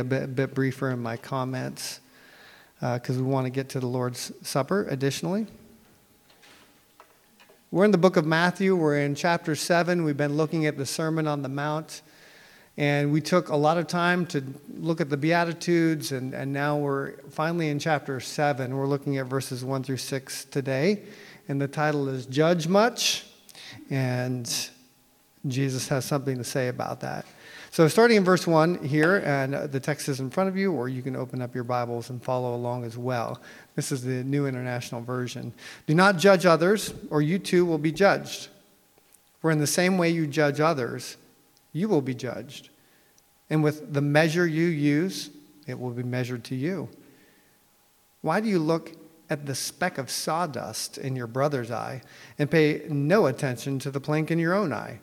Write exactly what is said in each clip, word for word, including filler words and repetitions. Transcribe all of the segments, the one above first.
a bit, bit briefer in my comments because uh, we want to get to the Lord's Supper additionally. We're in the book of Matthew. We're in chapter seven. We've been looking at the Sermon on the Mount. And we took a lot of time to look at the Beatitudes. And, and now we're finally in chapter seven. We're looking at verses one through six today. And the title is Judge Much. And Jesus has something to say about that. So starting in verse one here, and the text is in front of you, or you can open up your Bibles and follow along as well. This is the New International Version. Do not judge others, or you too will be judged. For in the same way you judge others, you will be judged. And with the measure you use, it will be measured to you. Why do you look at the speck of sawdust in your brother's eye and pay no attention to the plank in your own eye?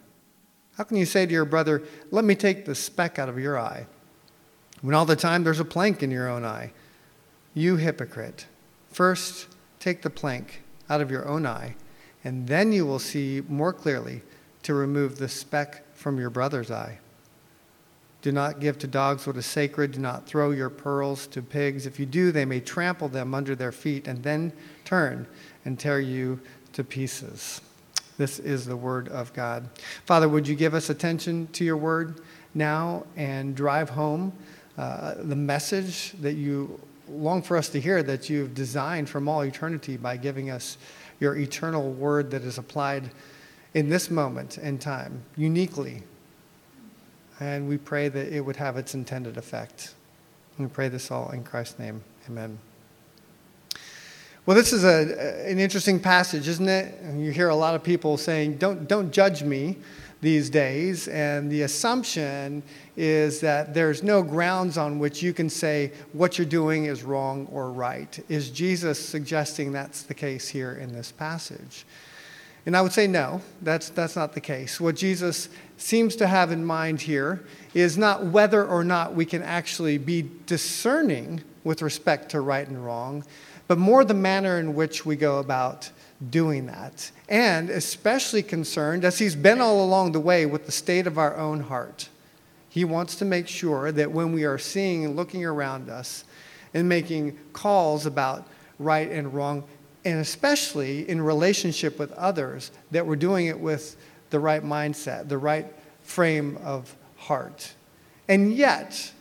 How can you say to your brother, let me take the speck out of your eye, when all the time there's a plank in your own eye? You hypocrite, first take the plank out of your own eye, and then you will see more clearly to remove the speck from your brother's eye. Do not give to dogs what is sacred. Do not throw your pearls to pigs. If you do, they may trample them under their feet and then turn and tear you to pieces. This is the word of God. Father, would you give us attention to your word now and drive home uh, the message that you long for us to hear, that you've designed from all eternity by giving us your eternal word that is applied in this moment in time uniquely. And we pray that it would have its intended effect. We pray this all in Christ's name. Amen. Well, this is a, an interesting passage, isn't it? You hear a lot of people saying, don't, don't judge me these days. And the assumption is that there's no grounds on which you can say what you're doing is wrong or right. Is Jesus suggesting that's the case here in this passage? And I would say no, that's, that's not the case. What Jesus seems to have in mind here is not whether or not we can actually be discerning with respect to right and wrong, but more the manner in which we go about doing that. And especially concerned, as he's been all along the way, with the state of our own heart. He wants to make sure that when we are seeing and looking around us and making calls about right and wrong, and especially in relationship with others, that we're doing it with the right mindset, the right frame of heart. And yet,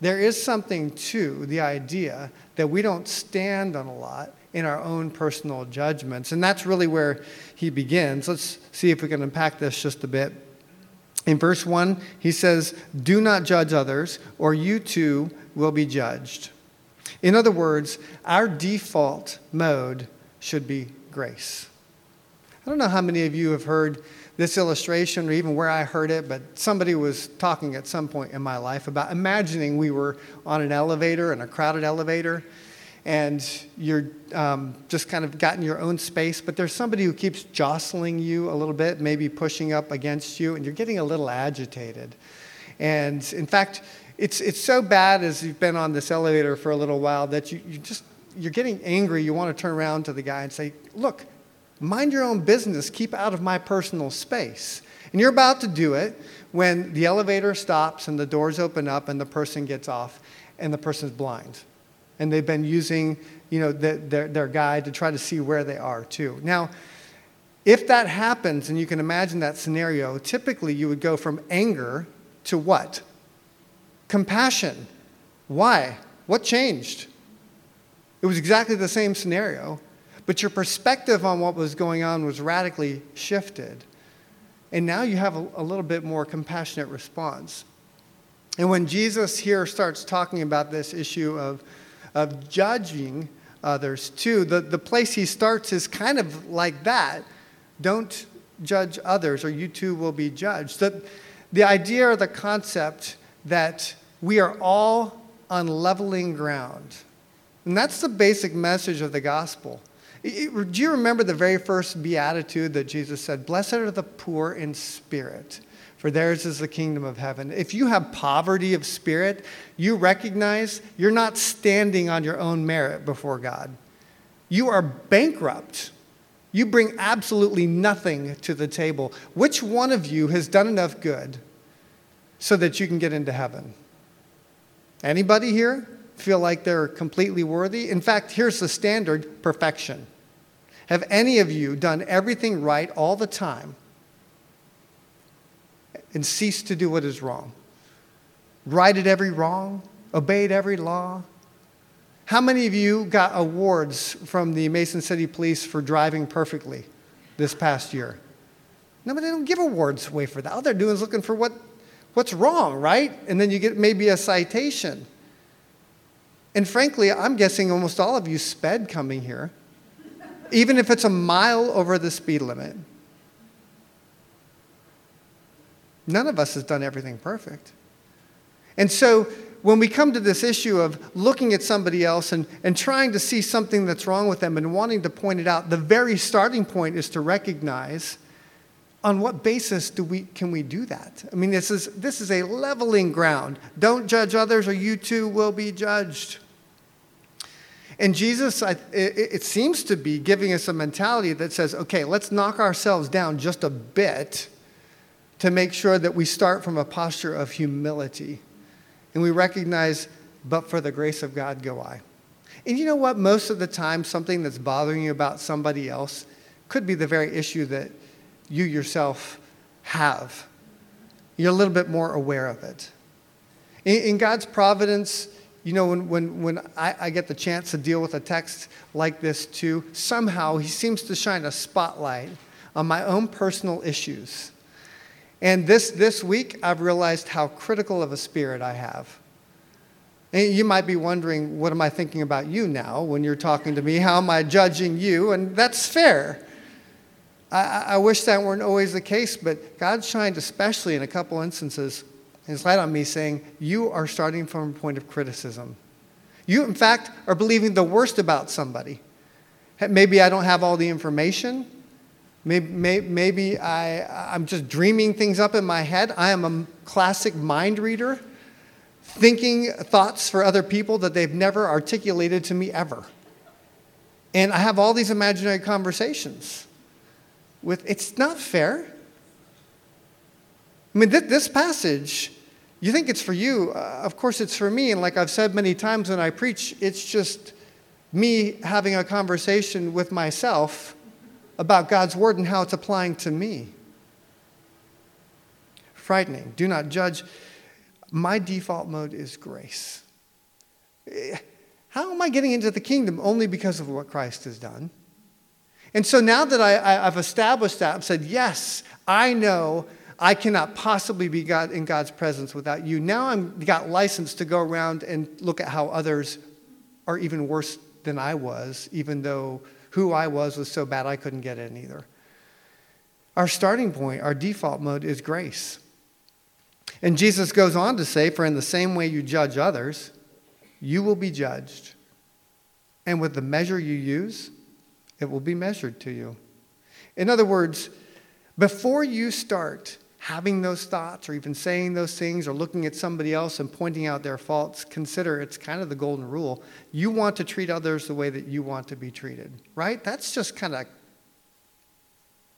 there is something to the idea that we don't stand on a lot in our own personal judgments. And that's really where he begins. Let's see if we can unpack this just a bit. In verse one, he says, do not judge others, or you too will be judged. In other words, our default mode should be grace. I don't know how many of you have heard this illustration, or even where I heard it, but somebody was talking at some point in my life about imagining we were on an elevator, in a crowded elevator, and you're um, just kind of gotten your own space, but there's somebody who keeps jostling you a little bit, maybe pushing up against you, and you're getting a little agitated. And in fact, it's it's so bad as you've been on this elevator for a little while that you, you just, you're getting angry. You want to turn around to the guy and say, look, mind your own business. Keep out of my personal space. And you're about to do it when the elevator stops and the doors open up and the person gets off and the person's blind. And they've been using, you know, the, their, their guide to try to see where they are too. Now, if that happens, and you can imagine that scenario, typically you would go from anger to what? Compassion. Why? What changed? It was exactly the same scenario. But your perspective on what was going on was radically shifted. And now you have a, a little bit more compassionate response. And when Jesus here starts talking about this issue of, of judging others too, the, the place he starts is kind of like that. Don't judge others, or you too will be judged. The, the idea or the concept that we are all on leveling ground. And that's the basic message of the gospel. Do you remember the very first beatitude that Jesus said? Blessed are the poor in spirit, for theirs is the kingdom of heaven. If you have poverty of spirit, you recognize you're not standing on your own merit before God. You are bankrupt. You bring absolutely nothing to the table. Which one of you has done enough good so that you can get into heaven? Anybody here feel like they're completely worthy? In fact, here's the standard: perfection. Have any of you done everything right all the time and ceased to do what is wrong? Righted every wrong, obeyed every law? How many of you got awards from the Mason City Police for driving perfectly this past year? No, but they don't give awards away for that. All they're doing is looking for what, what's wrong, right? And then you get maybe a citation. And frankly, I'm guessing almost all of you sped coming here, even if it's a mile over the speed limit. None of us has done everything perfect. And so when we come to this issue of looking at somebody else and, and trying to see something that's wrong with them and wanting to point it out, the very starting point is to recognize, on what basis do we can we do that? I mean, this is this is a leveling ground. Don't judge others, or you too will be judged. And Jesus, I, it, it seems to be giving us a mentality that says, okay, let's knock ourselves down just a bit to make sure that we start from a posture of humility. And we recognize, but for the grace of God go I. And you know what? Most of the time, something that's bothering you about somebody else could be the very issue that you yourself have. You're a little bit more aware of it. In, in God's providence, you know, when when, when I, I get the chance to deal with a text like this too, somehow he seems to shine a spotlight on my own personal issues. And this, this week, I've realized how critical of a spirit I have. And you might be wondering, what am I thinking about you now when you're talking to me? How am I judging you? And that's fair. I, I wish that weren't always the case, but God shined especially in a couple instances his light on me, saying, you are starting from a point of criticism. You, in fact, are believing the worst about somebody. Maybe I don't have all the information. Maybe, maybe I, I'm just dreaming things up in my head. I am a classic mind reader, thinking thoughts for other people that they've never articulated to me ever. And I have all these imaginary conversations with, it's not fair. I mean, th- this passage, you think it's for you. Uh, of course it's for me. And like I've said many times when I preach, it's just me having a conversation with myself about God's word and how it's applying to me. Frightening. Do not judge. My default mode is grace. How am I getting into the kingdom? Only because of what Christ has done. And so now that I, I've established that, I've said, yes, I know I cannot possibly be God in God's presence without you. Now I've got license to go around and look at how others are even worse than I was, even though who I was was so bad I couldn't get in either. Our starting point, our default mode is grace. And Jesus goes on to say, for in the same way you judge others, you will be judged. And with the measure you use, it will be measured to you. In other words, before you start having those thoughts or even saying those things or looking at somebody else and pointing out their faults, consider it's kind of the golden rule. You want to treat others the way that you want to be treated, right? That's just kind of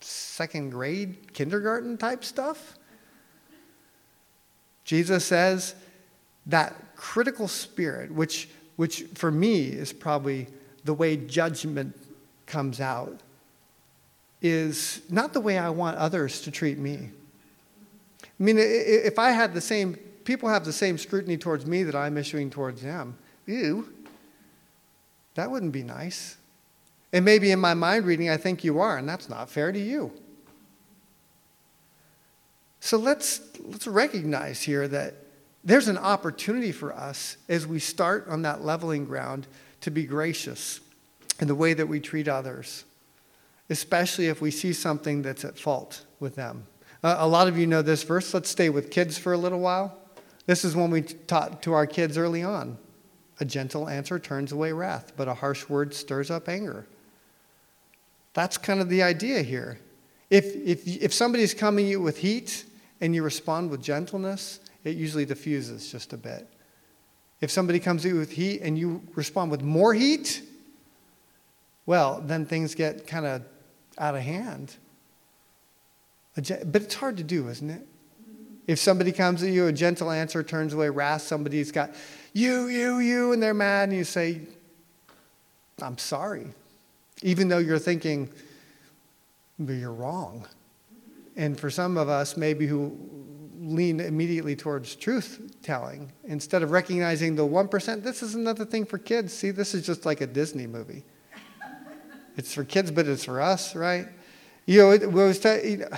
second grade, kindergarten type stuff. Jesus says that critical spirit, which which for me is probably the way judgment comes out, is not the way I want others to treat me. I mean, if I had the same, people have the same scrutiny towards me that I'm issuing towards them, ew, that wouldn't be nice. And maybe in my mind reading, I think you are, and that's not fair to you. So let's let's recognize here that there's an opportunity for us as we start on that leveling ground to be gracious in the way that we treat others, especially if we see something that's at fault with them. A lot of you know this verse. Let's stay with kids for a little while. This is one we taught to our kids early on. A gentle answer turns away wrath, but a harsh word stirs up anger. That's kind of the idea here. If if if somebody's coming at you with heat and you respond with gentleness, it usually diffuses just a bit. If somebody comes at you with heat and you respond with more heat, well, then things get kind of out of hand. But it's hard to do, isn't it? If somebody comes at you, a gentle answer turns away wrath. Somebody's got you, you, you, and they're mad, and you say, I'm sorry. Even though you're thinking, you're wrong. And for some of us, maybe who lean immediately towards truth-telling, instead of recognizing the one percent, this is another thing for kids. See, this is just like a Disney movie. It's for kids, but it's for us, right? You know, it was t- you know,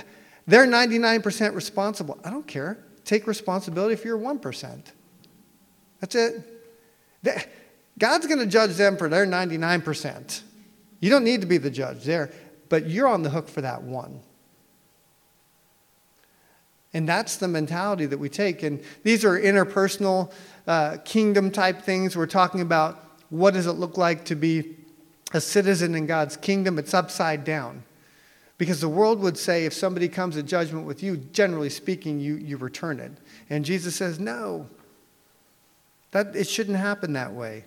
they're ninety-nine percent responsible. I don't care. Take responsibility for your one percent. That's it. They, God's going to judge them for their ninety-nine percent. You don't need to be the judge there, but you're on the hook for that one. And that's the mentality that we take. And these are interpersonal, uh, kingdom-type things. We're talking about what does it look like to be a citizen in God's kingdom. It's upside down. Because the world would say if somebody comes at judgment with you, generally speaking, you, you return it. And Jesus says, no, that it shouldn't happen that way.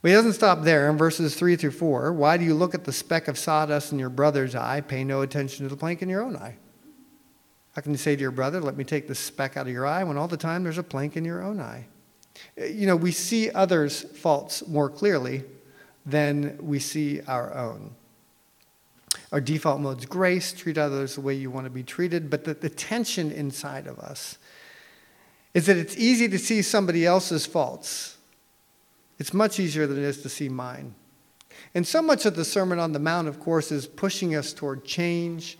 But he doesn't stop there. In verses three through four, why do you look at the speck of sawdust in your brother's eye, pay no attention to the plank in your own eye? How can you say to your brother, let me take this speck out of your eye, when all the time there's a plank in your own eye? You know, we see others' faults more clearly than we see our own. Our default mode's grace, treat others the way you want to be treated, but the, the tension inside of us is that it's easy to see somebody else's faults. It's much easier than it is to see mine. And so much of the Sermon on the Mount, of course, is pushing us toward change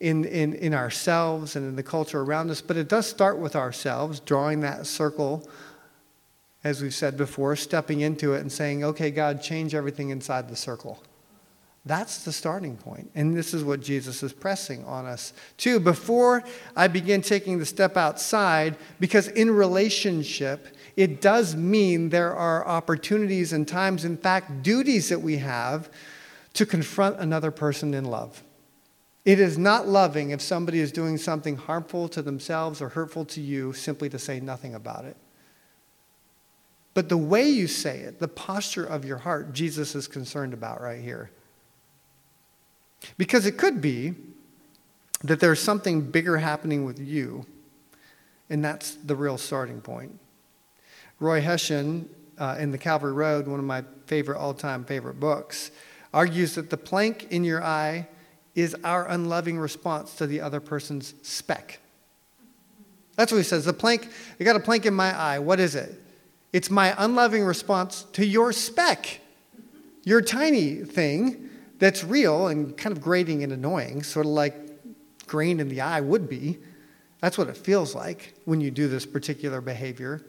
in, in, in ourselves and in the culture around us, but it does start with ourselves, drawing that circle, as we've said before, stepping into it and saying, okay, God, change everything inside the circle. That's the starting point. And this is what Jesus is pressing on us too. Before I begin taking the step outside, because in relationship, it does mean there are opportunities and times, in fact, duties that we have to confront another person in love. It is not loving if somebody is doing something harmful to themselves or hurtful to you simply to say nothing about it. But the way you say it, the posture of your heart, Jesus is concerned about right here. Because it could be that there's something bigger happening with you, and that's the real starting point. Roy Hessian, uh, in The Calvary Road, one of my favorite, all-time favorite books, argues that the plank in your eye is our unloving response to the other person's speck. That's what he says. The plank, I got a plank in my eye. What is it? It's my unloving response to your speck, your tiny thing that's real and kind of grating and annoying, sort of like grain in the eye would be. That's what it feels like when you do this particular behavior.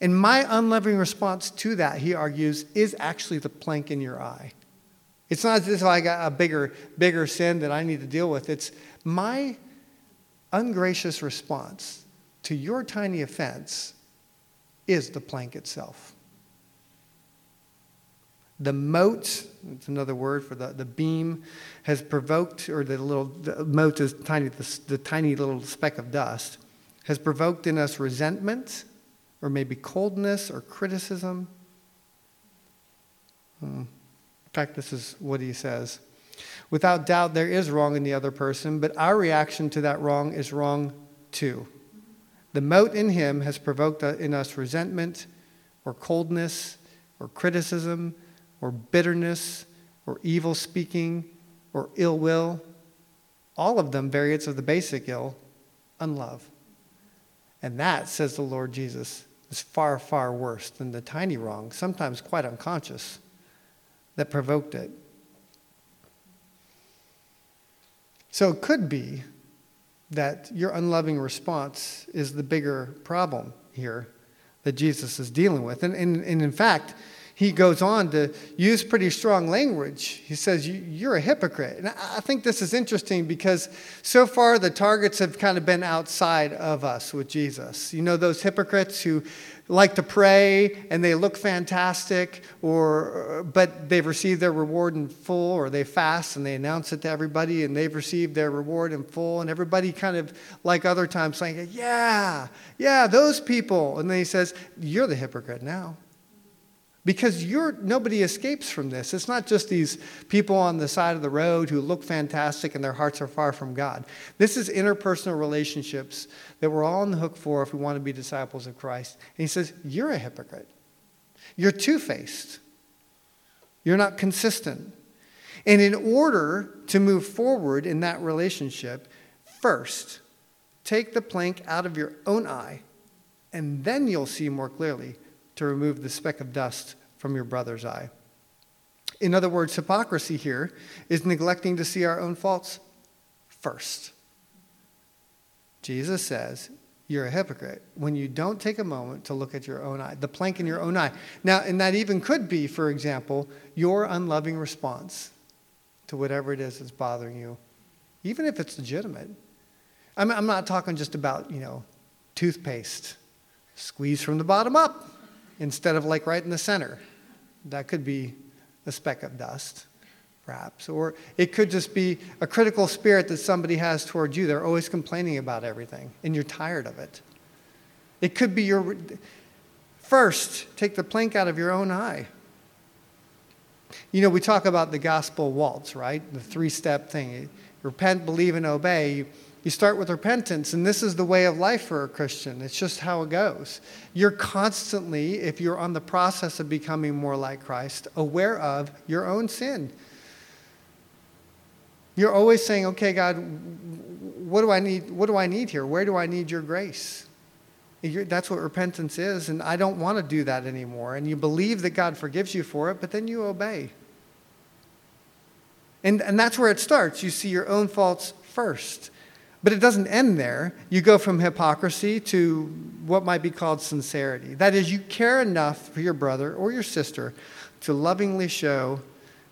And my unloving response to that, he argues, is actually the plank in your eye. It's not as if I got a bigger, bigger sin that I need to deal with. It's my ungracious response to your tiny offense is the plank itself. The mote, it's another word for the, the beam, has provoked, or the little the mote is tiny, the, the tiny little speck of dust, has provoked in us resentment, or maybe coldness, or criticism. Hmm. In fact, this is what he says. Without doubt, there is wrong in the other person, but our reaction to that wrong is wrong too. The mote in him has provoked in us resentment or coldness or criticism or bitterness or evil speaking or ill will. All of them variants of the basic ill, unlove. And that, says the Lord Jesus, is far, far worse than the tiny wrong, sometimes quite unconscious, that provoked it. So it could be that your unloving response is the bigger problem here that Jesus is dealing with. And, and, and in fact, he goes on to use pretty strong language. He says, you're a hypocrite. And I think this is interesting because so far the targets have kind of been outside of us with Jesus. You know, those hypocrites who like to pray and they look fantastic, or but they've received their reward in full, or they fast and they announce it to everybody and they've received their reward in full. And everybody kind of, like other times, saying, yeah, yeah, those people. And then he says, you're the hypocrite now. Because you're nobody escapes from this. It's not just these people on the side of the road who look fantastic and their hearts are far from God. This is interpersonal relationships that we're all on the hook for if we want to be disciples of Christ. And he says, you're a hypocrite. You're two-faced. You're not consistent. And in order to move forward in that relationship, first, take the plank out of your own eye, and then you'll see more clearly to remove the speck of dust from your brother's eye. In other words, hypocrisy here is neglecting to see our own faults first. Jesus says, you're a hypocrite when you don't take a moment to look at your own eye, the plank in your own eye. Now, and that even could be, for example, your unloving response to whatever it is that's bothering you, even if it's legitimate. I'm, I'm not talking just about, you know, toothpaste. Squeeze from the bottom up, instead of like right in the center. That could be a speck of dust, perhaps. Or it could just be a critical spirit that somebody has toward you. They're always complaining about everything, and you're tired of it. It could be your... First, take the plank out of your own eye. You know, we talk about the gospel waltz, right? The three-step thing. Repent, believe, and obey. You start with repentance, and this is the way of life for a Christian. It's just how it goes. You're constantly, if you're on the process of becoming more like Christ, aware of your own sin. You're always saying, okay, God, what do I need? What do I need here? Where do I need your grace? You're, that's what repentance is, and I don't want to do that anymore. And you believe that God forgives you for it, but then you obey. And, and that's where it starts. You see your own faults first. But it doesn't end there. You go from hypocrisy to what might be called sincerity. That is, you care enough for your brother or your sister to lovingly show,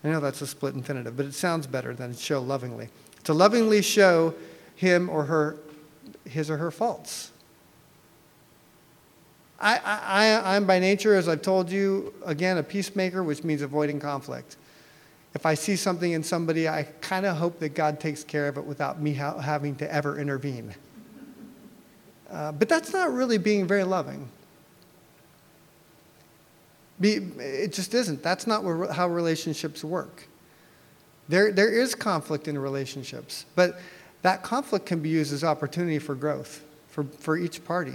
I know that's a split infinitive, but it sounds better than show lovingly, to lovingly show him or her, his or her faults. I, I, I'm by nature, as I've told you, again, a peacemaker, which means avoiding conflict. If I see something in somebody, I kind of hope that God takes care of it without me ha- having to ever intervene. Uh, but that's not really being very loving. Be, it just isn't. That's not where, how relationships work. There, there is conflict in relationships, but that conflict can be used as opportunity for growth for, for each party.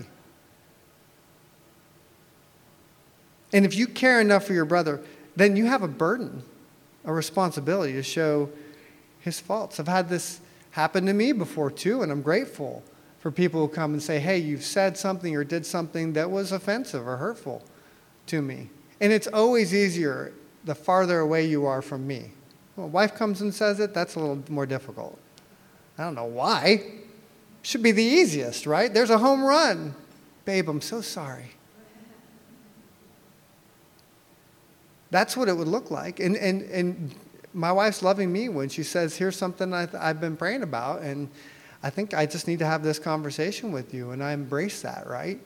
And if you care enough for your brother, then you have a burden, a responsibility to show his faults. I've had this happen to me before too, and I'm grateful for people who come and say, hey, you've said something or did something that was offensive or hurtful to me. And it's always easier the farther away you are from me. My wife comes and says it, that's a little more difficult. I don't know why. It should be the easiest, right? There's a home run. Babe, I'm so sorry. That's what it would look like. And and and my wife's loving me when she says, here's something I th- I've been praying about, and I think I just need to have this conversation with you, and I embrace that, right?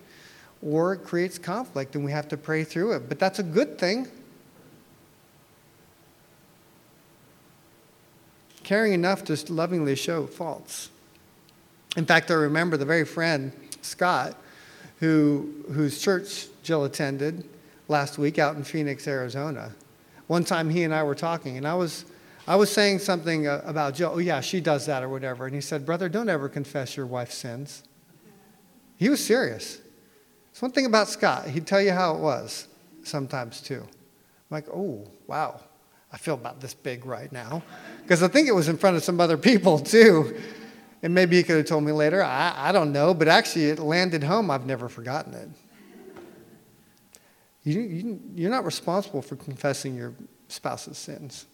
Or it creates conflict, and we have to pray through it. But that's a good thing. Caring enough to lovingly show faults. In fact, I remember the very friend, Scott, who whose church Jill attended, last week out in Phoenix, Arizona. One time he and I were talking, and I was I was saying something about Jill. Oh, yeah, she does that or whatever. And he said, brother, don't ever confess your wife's sins. He was serious. It's one thing about Scott. He'd tell you how it was sometimes, too. I'm like, oh, wow. I feel about this big right now. Because I think it was in front of some other people, too. And maybe he could have told me later. I, I don't know. But actually, it landed home. I've never forgotten it. You, you, you're not responsible for confessing your spouse's sins.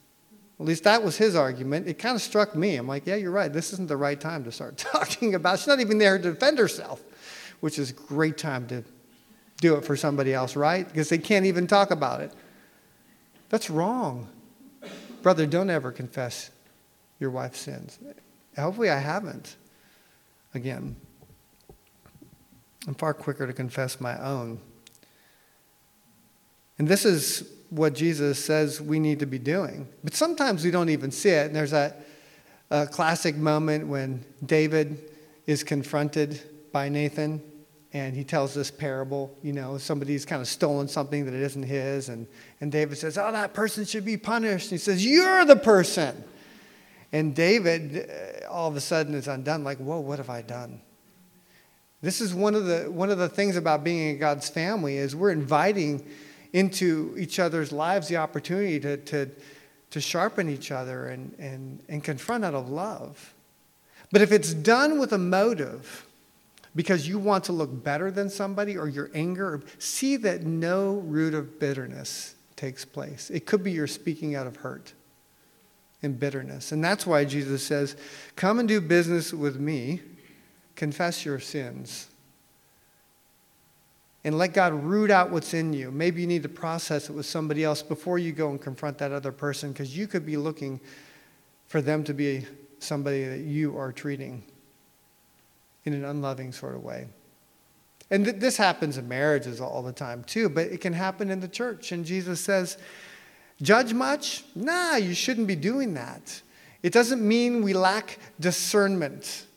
At least that was his argument. It kind of struck me. I'm like, yeah, you're right. This isn't the right time to start talking about. She's not even there to defend herself, which is a great time to do it for somebody else, right? Because they can't even talk about it. That's wrong. Brother, don't ever confess your wife's sins. Hopefully I haven't. Again, I'm far quicker to confess my own. And this is what Jesus says we need to be doing. But sometimes we don't even see it. And there's that uh, classic moment when David is confronted by Nathan. and he tells this parable, you know, somebody's kind of stolen something that it isn't his, and, and David says, oh, that person should be punished. And he says, you're the person. And David, uh, all of a sudden, is undone, like, whoa, what have I done? This is one of the one of the things about being in God's family is we're inviting into each other's lives the opportunity to to, to sharpen each other and, and, and confront out of love. But if it's done with a motive, because you want to look better than somebody or your anger, or, see that no root of bitterness takes place. It could be you're speaking out of hurt and bitterness. And that's why Jesus says, come and do business with me, confess your sins, and let God root out what's in you. Maybe you need to process it with somebody else before you go and confront that other person, because you could be looking for them to be somebody that you are treating in an unloving sort of way. And th- this happens in marriages all the time too, but it can happen in the church. And Jesus says, judge much? Nah, you shouldn't be doing that. It doesn't mean we lack discernment.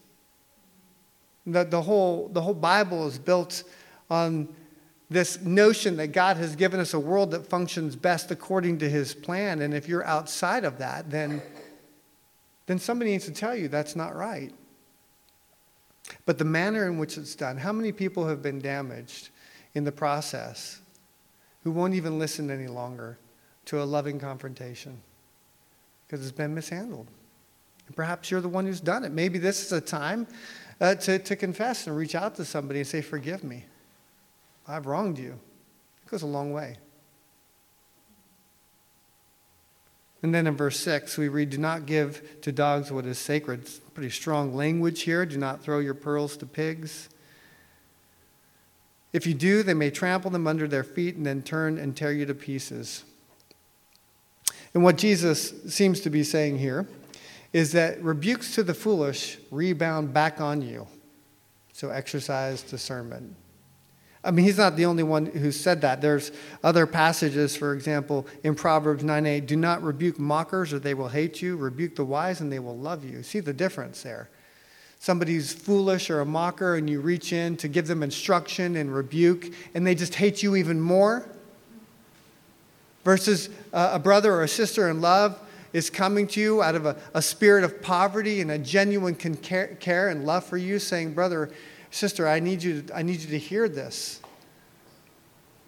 The, the, whole, the whole Bible is built on this notion that God has given us a world that functions best according to his plan. And if you're outside of that, then, then somebody needs to tell you that's not right. But the manner in which it's done, how many people have been damaged in the process who won't even listen any longer to a loving confrontation because it's been mishandled? And perhaps you're the one who's done it. Maybe this is a time uh, to, to confess and reach out to somebody and say, forgive me. I've wronged you. It goes a long way. And then in verse six, we read, do not give to dogs what is sacred. It's pretty strong language here. Do not throw your pearls to pigs. If you do, they may trample them under their feet and then turn and tear you to pieces. And what Jesus seems to be saying here is that rebukes to the foolish rebound back on you. So exercise discernment. I mean, he's not the only one who said that. There's other passages, for example, in Proverbs nine eight, do not rebuke mockers or they will hate you. Rebuke the wise and they will love you. See the difference there. Somebody's foolish or a mocker and you reach in to give them instruction and rebuke and they just hate you even more. Versus uh, a brother or a sister in love is coming to you out of a, a spirit of poverty and a genuine care, care and love for you, saying, brother, sister, I need you to, I need you to hear this.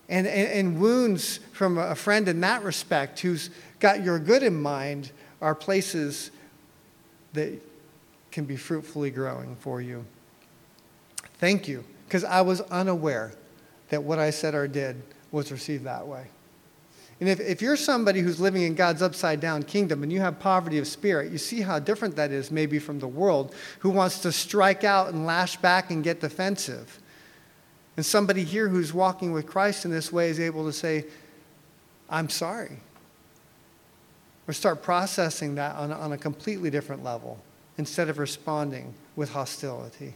And, and, and wounds from a friend in that respect who's got your good in mind are places that can be fruitfully growing for you. Thank you, because I was unaware that what I said or did was received that way. And if, if you're somebody who's living in God's upside-down kingdom and you have poverty of spirit, you see how different that is maybe from the world who wants to strike out and lash back and get defensive. And somebody here who's walking with Christ in this way is able to say, I'm sorry. Or start processing that on, on a completely different level instead of responding with hostility.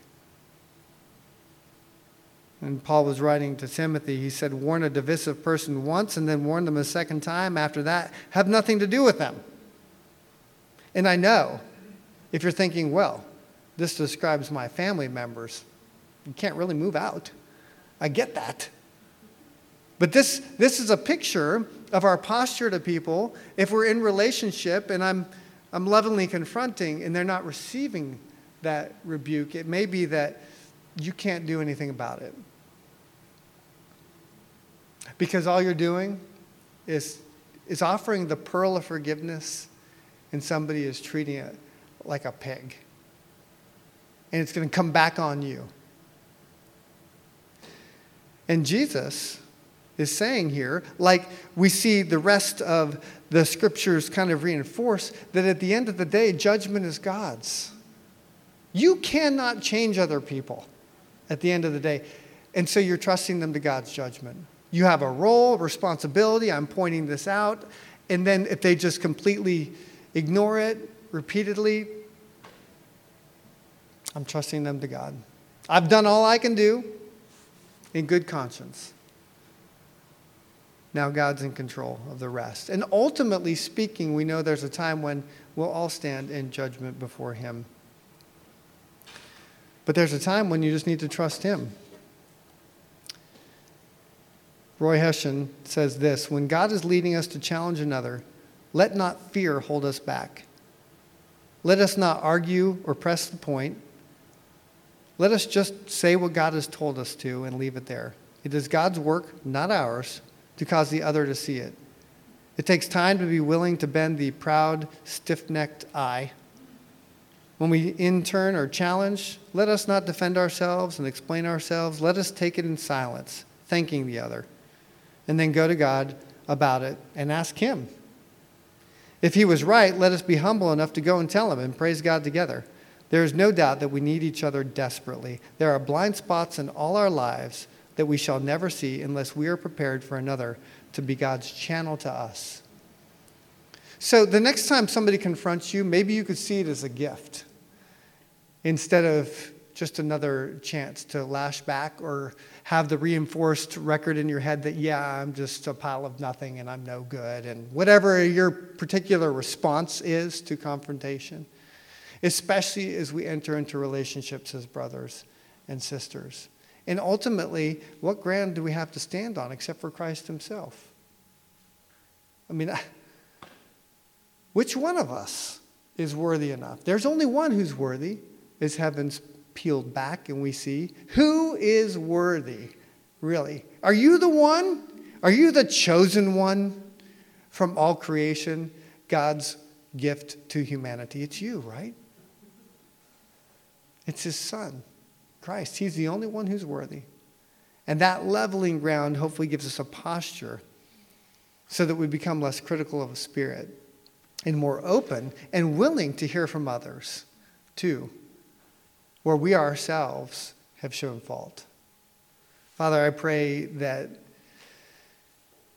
And Paul was writing to Timothy. He said, warn a divisive person once and then warn them a second time. After that, have nothing to do with them. And I know, if you're thinking, well, this describes my family members, you can't really move out. I get that. But this, this is a picture of our posture to people. If we're in relationship and I'm, I'm lovingly confronting and they're not receiving that rebuke, it may be that you can't do anything about it. Because all you're doing is, is offering the pearl of forgiveness and somebody is treating it like a pig. And it's going to come back on you. And Jesus is saying here, like we see the rest of the scriptures kind of reinforce, that at the end of the day, judgment is God's. You cannot change other people at the end of the day. And so you're trusting them to God's judgment. You have a role, responsibility. I'm pointing this out. And then if they just completely ignore it repeatedly, I'm trusting them to God. I've done all I can do in good conscience. Now God's in control of the rest. And ultimately speaking, we know there's a time when we'll all stand in judgment before him. But there's a time when you just need to trust him Roy Hessian says this: when God is leading us to challenge another, let not fear hold us back. Let us not argue or press the point. Let us just say what God has told us to and leave it there. It is God's work, not ours, to cause the other to see it. It takes time to be willing to bend the proud, stiff-necked eye. When we in turn are challenged, let us not defend ourselves and explain ourselves. Let us take it in silence, thanking the other, and then go to God about it and ask him. If he was right, let us be humble enough to go and tell him and praise God together. There is no doubt that we need each other desperately. There are blind spots in all our lives that we shall never see unless we are prepared for another to be God's channel to us. So the next time somebody confronts you, maybe you could see it as a gift instead of just another chance to lash back or have the reinforced record in your head that, yeah, I'm just a pile of nothing and I'm no good, and whatever your particular response is to confrontation, especially as we enter into relationships as brothers and sisters. And ultimately, what ground do we have to stand on except for Christ himself? I mean, I, which one of us is worthy enough? There's only one who's worthy, as heaven's peeled back and we see. Who is worthy, really? Are you the one? Are you the chosen one from all creation, God's gift to humanity? It's you, right? It's his son, Christ. He's the only one who's worthy. And that leveling ground hopefully gives us a posture so that we become less critical of a spirit and more open and willing to hear from others, too, where we ourselves have shown fault. Father, I pray that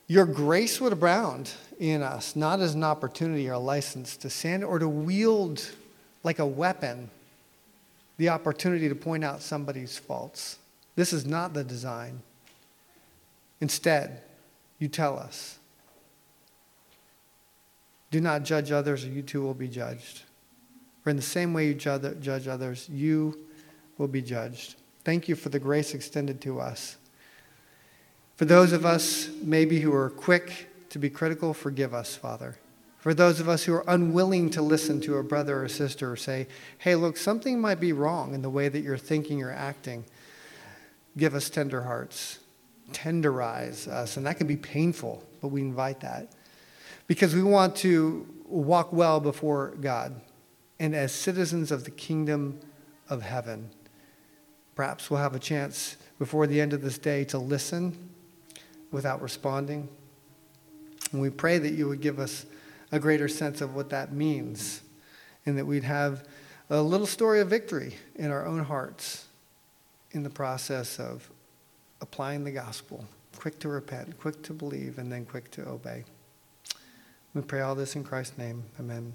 your grace would abound in us, not as an opportunity or a license to sin or to wield like a weapon the opportunity to point out somebody's faults. This is not the design. Instead, you tell us, do not judge others or you too will be judged. For in the same way you judge others, you will be judged. Thank you for the grace extended to us. For those of us maybe who are quick to be critical, forgive us, Father. For those of us who are unwilling to listen to a brother or sister or say, hey, look, something might be wrong in the way that you're thinking or acting, give us tender hearts. Tenderize us. And that can be painful, but we invite that. Because we want to walk well before God. And as citizens of the kingdom of heaven, perhaps we'll have a chance before the end of this day to listen without responding. And we pray that you would give us a greater sense of what that means, and that we'd have a little story of victory in our own hearts in the process of applying the gospel, quick to repent, quick to believe, and then quick to obey. We pray all this in Christ's name. Amen.